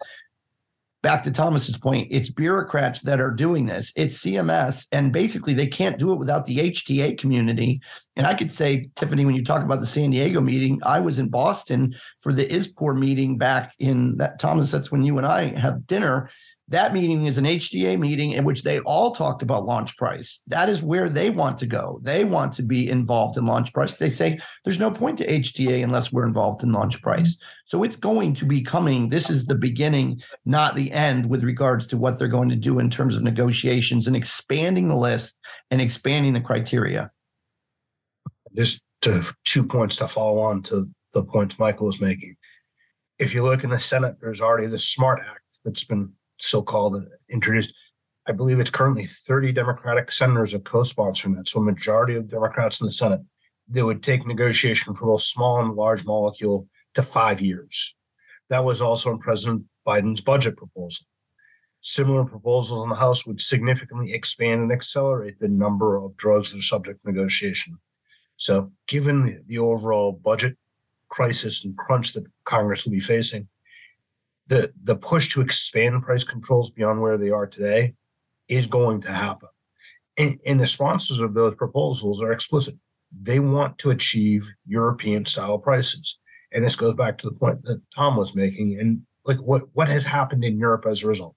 back to Thomas's point, it's bureaucrats that are doing this. It's CMS, and basically they can't do it without the HTA community. And I could say, Tiffany, when you talk about the San Diego meeting, I was in Boston for the ISPOR meeting back in that, Thomas, that's when you and I had dinner. That meeting is an HTA meeting in which they all talked about launch price. That is where they want to go. They want to be involved in launch price. They say there's no point to HTA unless we're involved in launch price. So it's going to be coming. This is the beginning, not the end, with regards to what they're going to do in terms of negotiations and expanding the list and expanding the criteria. Just 2 points to follow on to the points Michael was making. If you look in the Senate, there's already the SMART Act that's been so-called introduced. I believe it's currently 30 Democratic senators are co-sponsoring that. So a majority of Democrats in the Senate, they would take negotiation for both small and large molecule to 5 years. That was also in President Biden's budget proposal. Similar proposals in the House would significantly expand and accelerate the number of drugs that are subject to negotiation. So given the overall budget crisis and crunch that Congress will be facing, the push to expand price controls beyond where they are today is going to happen. And the sponsors of those proposals are explicit. They want to achieve European-style prices. And this goes back to the point that Tom was making. And like what has happened in Europe as a result?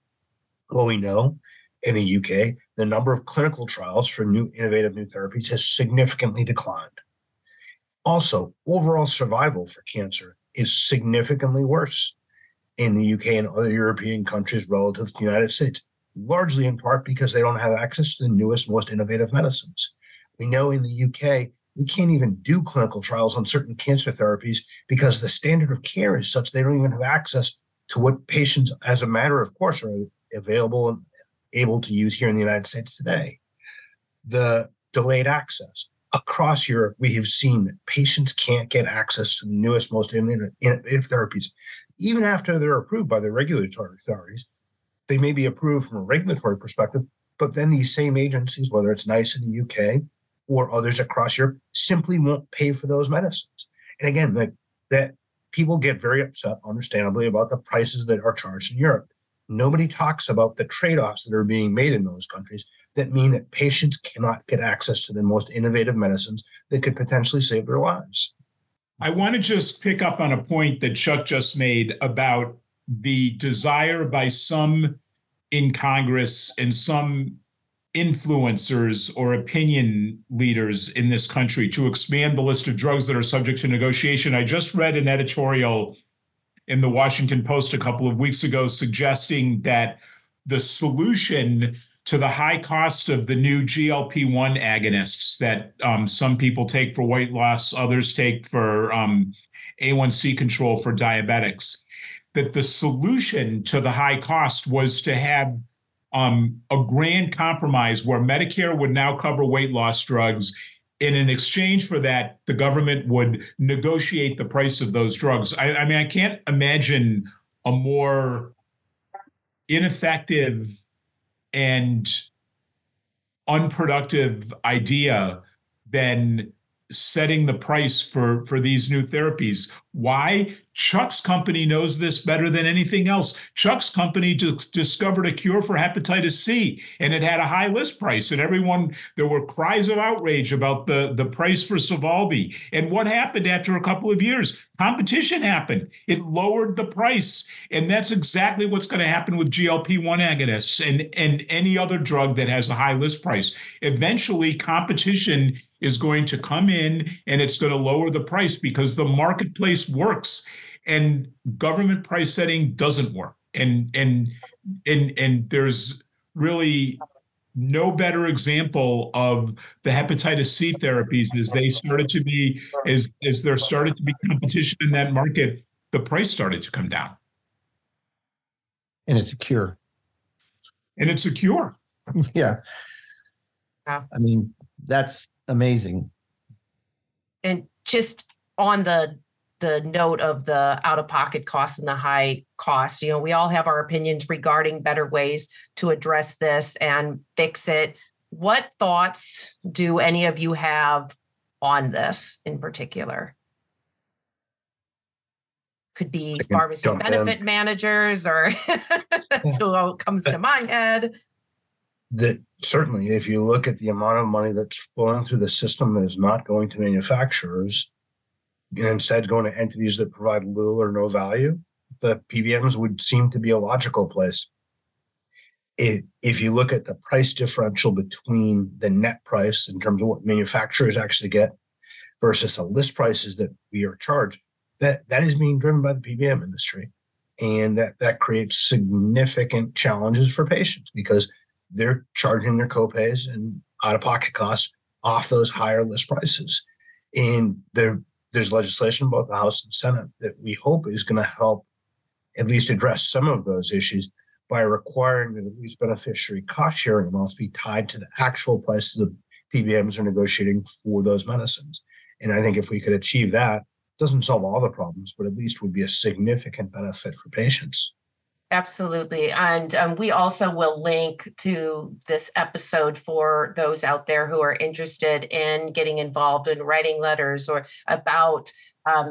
Well, we know in the UK, the number of clinical trials for new innovative new therapies has significantly declined. Also, overall survival for cancer is significantly worse in the UK and other European countries relative to the United States, largely in part because they don't have access to the newest, most innovative medicines. We know in the UK, we can't even do clinical trials on certain cancer therapies because the standard of care is such they don't even have access to what patients, as a matter of course, are available and able to use here in the United States today. The delayed access. Across Europe, we have seen that patients can't get access to the newest, most innovative therapies. Even after they're approved by the regulatory authorities, they may be approved from a regulatory perspective, but then these same agencies, whether it's NICE in the UK or others across Europe, simply won't pay for those medicines. And again, that people get very upset, understandably, about the prices that are charged in Europe. Nobody talks about the trade-offs that are being made in those countries that mean that patients cannot get access to the most innovative medicines that could potentially save their lives. I want to just pick up on a point that Chuck just made about the desire by some in Congress and some influencers or opinion leaders in this country to expand the list of drugs that are subject to negotiation. I just read an editorial in the Washington Post a couple of weeks ago suggesting that the solution to the high cost of the new GLP-1 agonists that some people take for weight loss, others take for A1C control for diabetics, that the solution to the high cost was to have a grand compromise where Medicare would now cover weight loss drugs, and in exchange for that, the government would negotiate the price of those drugs. I mean, I can't imagine a more ineffective and unproductive idea than setting the price for these new therapies. Why? Chuck's company knows this better than anything else. Chuck's company discovered a cure for hepatitis C, and it had a high list price. And everyone, there were cries of outrage about the price for Sovaldi. And what happened after a couple of years? Competition happened. It lowered the price. And that's exactly what's going to happen with GLP-1 agonists and any other drug that has a high list price. Eventually, competition is going to come in and it's going to lower the price because the marketplace works and government price setting doesn't work. And there's really no better example of the hepatitis C therapies as there started to be competition in that market, the price started to come down. And it's a cure. Yeah. I mean, that's amazing. And just on the note of the out-of-pocket costs and the high cost, you know, we all have our opinions regarding better ways to address this and fix it. What thoughts do any of you have on this in particular? Could be pharmacy benefit managers, or that's what comes to my head. That certainly, if you look at the amount of money that's flowing through the system that is not going to manufacturers and instead going to entities that provide little or no value, the PBMs would seem to be a logical place. If you look at the price differential between the net price in terms of what manufacturers actually get versus the list prices that we are charged, that is being driven by the PBM industry. And that creates significant challenges for patients because they're charging their copays and out-of-pocket costs off those higher list prices. And there's legislation, both the House and Senate, that we hope is going to help at least address some of those issues by requiring that at least beneficiary cost-sharing amounts be tied to the actual price that the PBMs are negotiating for those medicines. And I think if we could achieve that, it doesn't solve all the problems, but at least would be a significant benefit for patients. Absolutely. And we also will link to this episode for those out there who are interested in getting involved in writing letters or about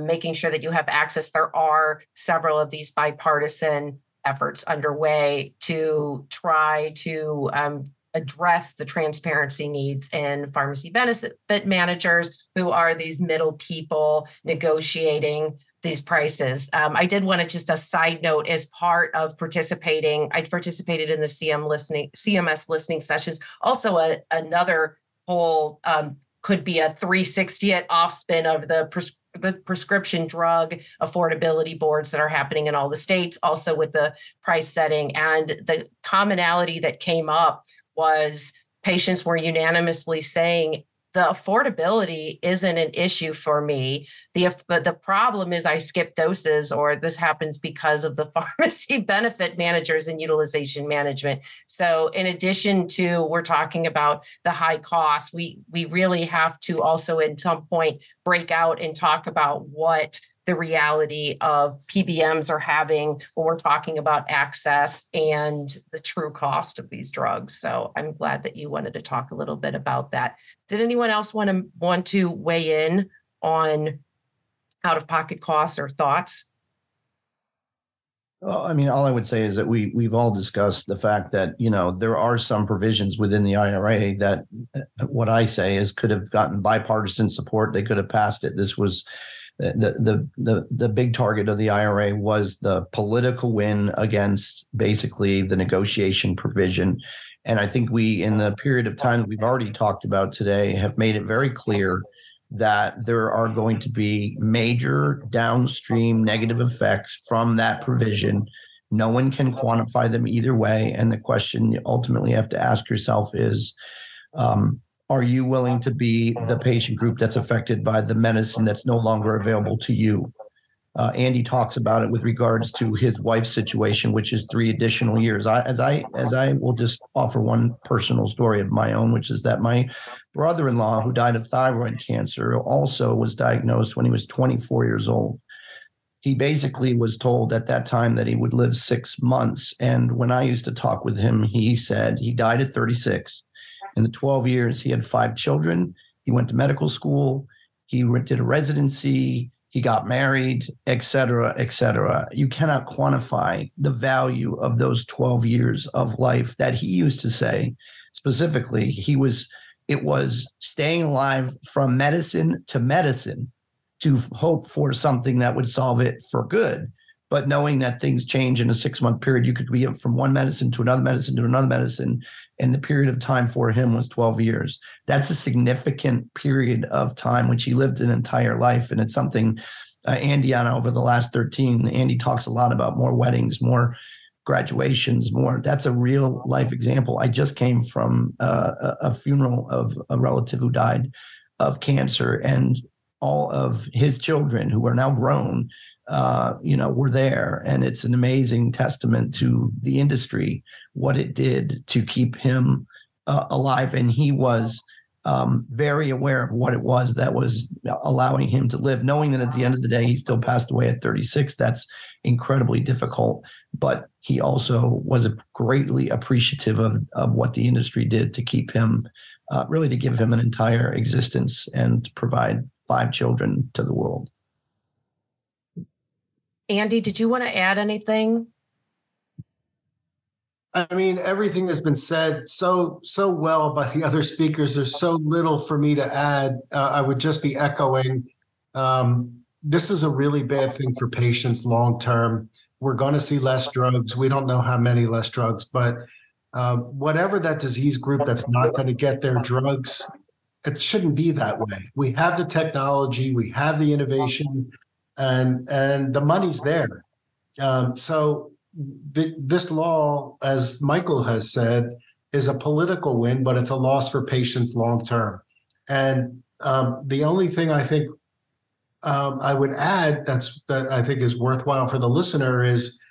making sure that you have access. There are several of these bipartisan efforts underway to try to address the transparency needs in pharmacy benefit managers, who are these middle people negotiating these prices. I did want to just a side note as part of participating. I participated in the CMS listening sessions. Also, another whole could be a 360th offspin of the Prescription Drug Affordability Boards that are happening in all the states, also with the price setting. And the commonality that came up was patients were unanimously saying, the affordability isn't an issue for me. The problem is I skip doses, or this happens because of the pharmacy benefit managers and utilization management. So in addition to, we're talking about the high costs, we really have to also at some point break out and talk about what the reality of PBMs are having when we're talking about access and the true cost of these drugs. So I'm glad that you wanted to talk a little bit about that. Did anyone else want to weigh in on out-of-pocket costs or thoughts? Well, I mean, all I would say is that we've all discussed the fact that, you know, there are some provisions within the IRA that what I say is could have gotten bipartisan support. They could have passed it. This was the big target of the IRA was the political win against basically the negotiation provision And I think we, in the period of time that we've already talked about today, have made it very clear that there are going to be major downstream negative effects from that provision. No one can quantify them either way. And the question you ultimately have to ask yourself is, are you willing to be the patient group that's affected by the medicine that's no longer available to you? Andy talks about it with regards to his wife's situation, which is 3 additional years. As I will just offer one personal story of my own, which is that my brother-in-law, who died of thyroid cancer, also was diagnosed when he was 24 years old. He basically was told at that time that he would live 6 months. And when I used to talk with him, he said he died at 36. In the 12 years, he had 5 children. He went to medical school. He did a residency. He got married, et cetera, et cetera. You cannot quantify the value of those 12 years of life that he used to say. Specifically, it was staying alive from medicine to medicine, to hope for something that would solve it for good. But knowing that things change in a 6-month period, you could be from one medicine to another medicine to another medicine. And the period of time for him was 12 years. That's a significant period of time, which he lived an entire life. And it's something Andy on over the last 13, Andy talks a lot about more weddings, more graduations, more. That's a real life example. I just came from a funeral of a relative who died of cancer, and all of his children, who are now grown, were there. And it's an amazing testament to the industry, what it did to keep him alive. And he was very aware of what it was that was allowing him to live, knowing that at the end of the day, he still passed away at 36. That's incredibly difficult. But he also was greatly appreciative of what the industry did to keep him, really to give him an entire existence and provide 5 children to the world. Andy, did you want to add anything? I mean, everything has been said so well by the other speakers. There's so little for me to add. I would just be echoing. This is a really bad thing for patients long term. We're going to see less drugs. We don't know how many less drugs, but whatever that disease group that's not going to get their drugs, it shouldn't be that way. We have the technology. We have the innovation. And the money's there. So this law, as Michael has said, is a political win, but it's a loss for patients long term. And the only thing I think I would add that I think is worthwhile for the listener is,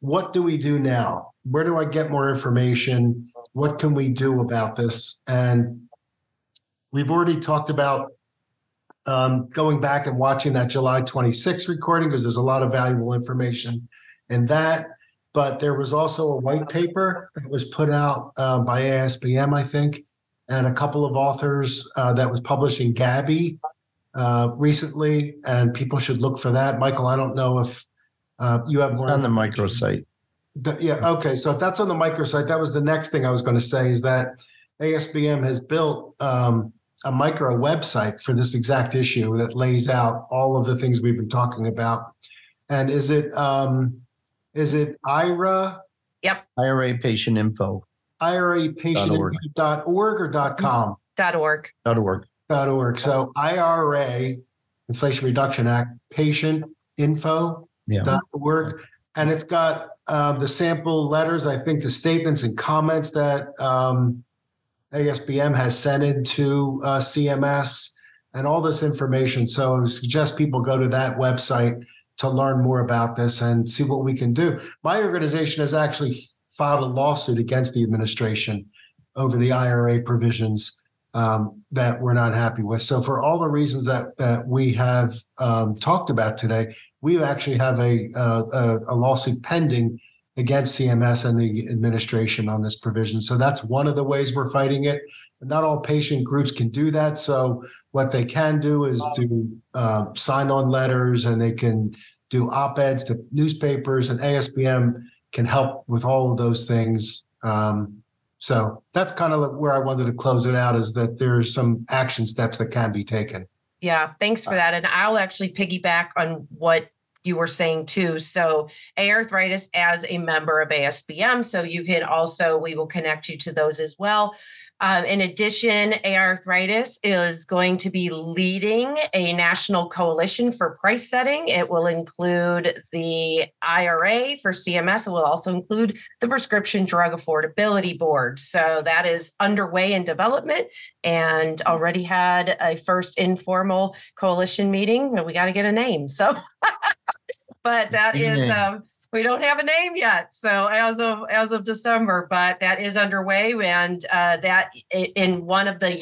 what do we do now? Where do I get more information? What can we do about this? And we've already talked about going back and watching that July 26 recording, because there's a lot of valuable information in that. But there was also a white paper that was put out by ASBM, I think, and a couple of authors that was published in Gabi recently, and people should look for that. Michael, I don't know if you have more on the microsite. Yeah, okay. So if that's on the microsite, that was the next thing I was going to say, is that ASBM has built a micro website for this exact issue that lays out all of the things we've been talking about. And is it IRA? Yep. IRA patient info. IRApatientinfo.org or .com? .org. So IRA, Inflation Reduction Act, patientinfo.org. And it's got the sample letters, I think the statements and comments that ASBM has sent into CMS and all this information. So I would suggest people go to that website to learn more about this and see what we can do. My organization has actually filed a lawsuit against the administration over the IRA provisions that we're not happy with. So for all the reasons that we have talked about today, we actually have a lawsuit pending against CMS and the administration on this provision. So that's one of the ways we're fighting it. Not all patient groups can do that. So what they can do is do sign-on letters, and they can do op-eds to newspapers, and ASBM can help with all of those things. So that's kind of where I wanted to close it out, is that there's some action steps that can be taken. Yeah, thanks for that. And I'll actually piggyback on what you were saying too. So arthritis as a member of ASBM. So you can also, we will connect you to those as well. In addition, arthritis is going to be leading a national coalition for price setting. It will include the IRA for CMS. It will also include the Prescription Drug Affordability Board. So that is underway in development and already had a first informal coalition meeting. We got to get a name. So, but that is... we don't have a name yet, so as of December, but that is underway, and that in one of the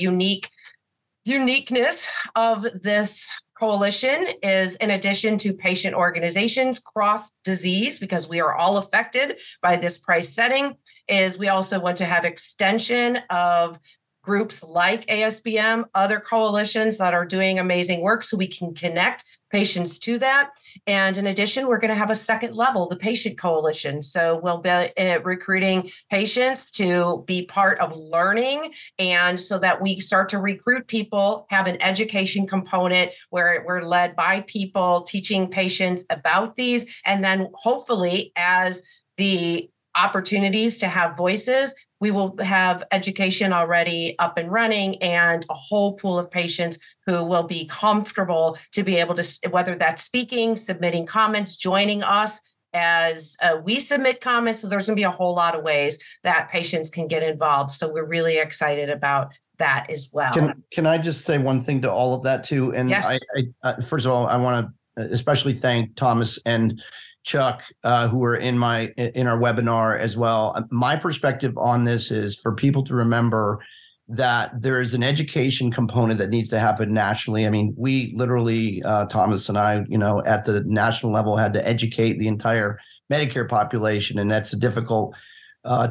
uniqueness of this coalition is, in addition to patient organizations, cross disease, because we are all affected by this price setting, is we also want to have extension of groups like ASBM, other coalitions that are doing amazing work, so we can connect patients to that. And in addition, we're going to have a second level, the patient coalition. So we'll be recruiting patients to be part of learning, and so that we start to recruit people, have an education component where we're led by people teaching patients about these. And then hopefully as the opportunities to have voices, we will have education already up and running and a whole pool of patients who will be comfortable to be able to, whether that's speaking, submitting comments, joining us as we submit comments. So there's going to be a whole lot of ways that patients can get involved. So we're really excited about that as well. Can I just say one thing to all of that too? And yes. I first of all, I want to especially thank Thomas and Chuck, who are in our webinar as well. My perspective on this is for people to remember that there is an education component that needs to happen nationally. I mean, we literally, Thomas and I, at the national level had to educate the entire Medicare population, and that's a difficult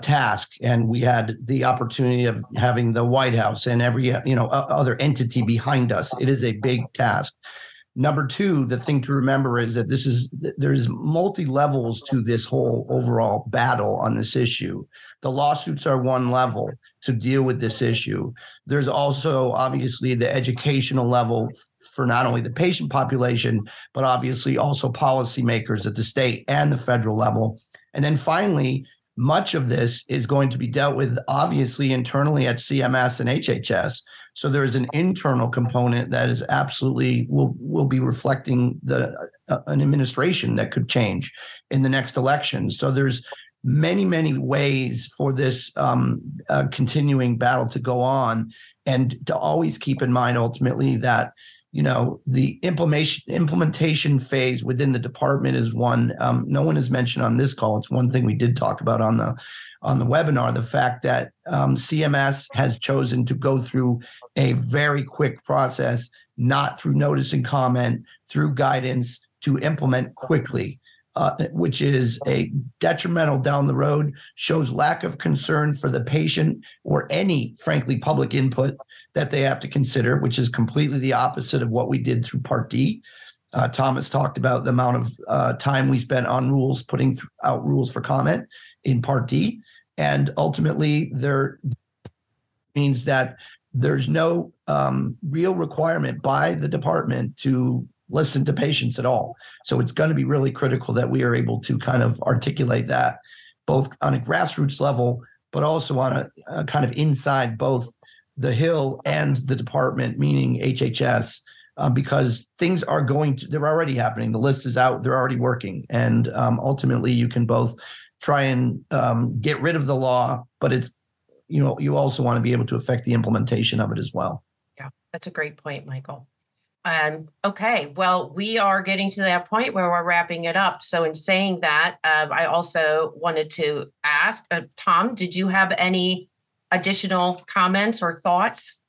task. And we had the opportunity of having the White House and every other entity behind us. It is a big task. Number two, the thing to remember is that there's multi-levels to this whole overall battle on this issue. The lawsuits are one level to deal with this issue. There's also obviously the educational level for not only the patient population, but obviously also policymakers at the state and the federal level. And then finally, much of this is going to be dealt with obviously internally at CMS and HHS. So there is an internal component that is absolutely will be reflecting an administration that could change in the next election. So there's many ways for this continuing battle to go on, and to always keep in mind ultimately that the implementation phase within the department is one. No one has mentioned on this call. It's one thing we did talk about on the webinar, the fact that CMS has chosen to go through a very quick process, not through notice and comment, through guidance to implement quickly, which is a detrimental down the road, shows lack of concern for the patient or any, frankly, public input that they have to consider, which is completely the opposite of what we did through Part D. Thomas talked about the amount of time we spent on rules, putting out rules for comment in Part D. And ultimately, there means that there's no real requirement by the department to listen to patients at all. So it's going to be really critical that we are able to kind of articulate that both on a grassroots level, but also on a kind of inside both the Hill and the department, meaning HHS, because things are they're already happening. The list is out, they're already working. And ultimately you can both try and get rid of the law, but it's, you also want to be able to affect the implementation of it as well. Yeah, that's a great point, Michael. Okay, well, we are getting to that point where we're wrapping it up. So in saying that, I also wanted to ask, Tom, did you have any additional comments or thoughts?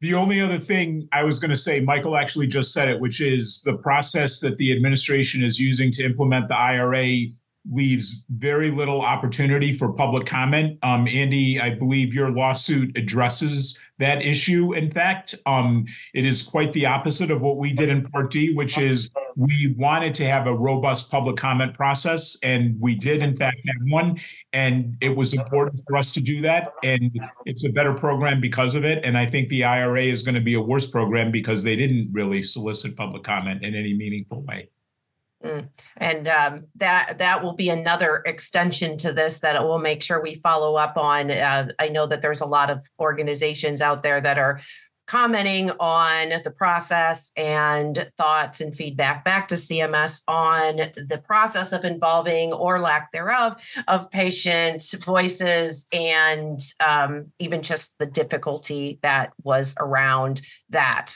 The only other thing I was going to say, Michael actually just said it, which is the process that the administration is using to implement the IRA leaves very little opportunity for public comment. Andy, I believe your lawsuit addresses that issue. In fact, it is quite the opposite of what we did in Part D, which is we wanted to have a robust public comment process, and we did, in fact, have one, and it was important for us to do that, and it's a better program because of it, and I think the IRA is going to be a worse program because they didn't really solicit public comment in any meaningful way. And that will be another extension to this that we'll make sure we follow up on. I know that there's a lot of organizations out there that are commenting on the process and thoughts and feedback back to CMS on the process of involving or lack thereof of patient voices, and even just the difficulty that was around that.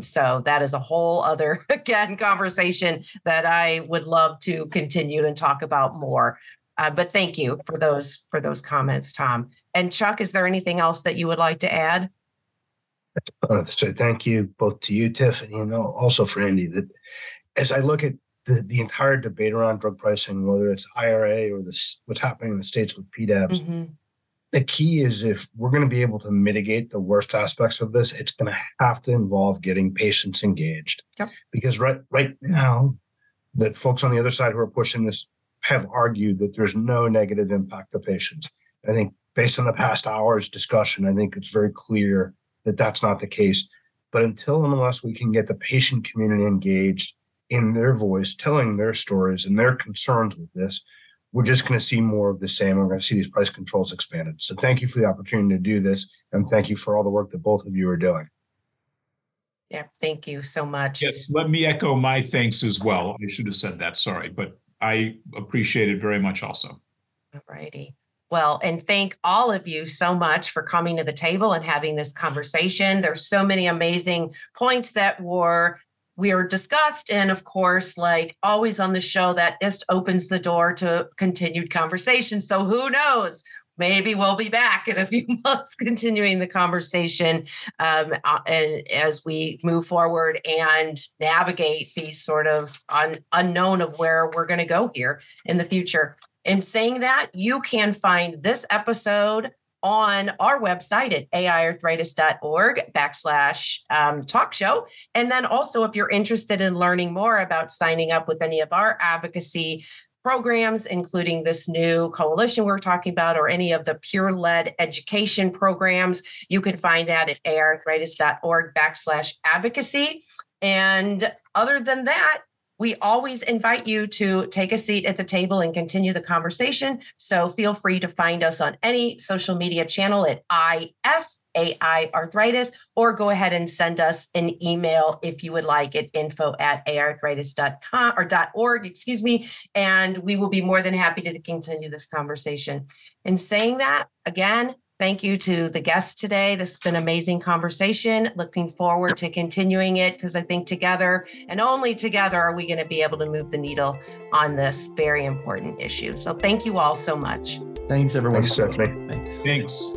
So that is a whole other, again, conversation that I would love to continue and talk about more. But thank you for those comments, Tom. And Chuck, is there anything else that you would like to add? So thank you both to you, Tiffany, and also for Andy. That as I look at the entire debate around drug pricing, whether it's IRA or what's happening in the states with PDABs, the key is if we're going to be able to mitigate the worst aspects of this, it's going to have to involve getting patients engaged. Yep. Because right now, the folks on the other side who are pushing this have argued that there's no negative impact to patients. I think based on the past hour's discussion, I think it's very clear that that's not the case. But until and unless we can get the patient community engaged in their voice, telling their stories and their concerns with this, we're just going to see more of the same. We're going to see these price controls expanded. So thank you for the opportunity to do this. And thank you for all the work that both of you are doing. Yeah, thank you so much. Yes, let me echo my thanks as well. I should have said that, sorry, but I appreciate it very much also. All righty. Well, and thank all of you so much for coming to the table and having this conversation. There's so many amazing points that we were discussed. And of course, like always on the show, that just opens the door to continued conversation. So who knows? Maybe we'll be back in a few months continuing the conversation and as we move forward and navigate these sort of unknown of where we're going to go here in the future. In saying that, you can find this episode on our website at aiarthritis.org/talkshow. And then also, if you're interested in learning more about signing up with any of our advocacy programs, including this new coalition we're talking about, or any of the peer-led education programs, you can find that at aiarthritis.org/advocacy. And other than that, we always invite you to take a seat at the table and continue the conversation. So feel free to find us on any social media channel at IFAI Arthritis, or go ahead and send us an email if you would like at info@aiarthritis.org, and we will be more than happy to continue this conversation. In saying that, again, thank you to the guests today. This has been an amazing conversation. Looking forward to continuing it, because I think together and only together are we going to be able to move the needle on this very important issue. So thank you all so much. Thanks, everyone. Thanks, Stephanie. Thanks.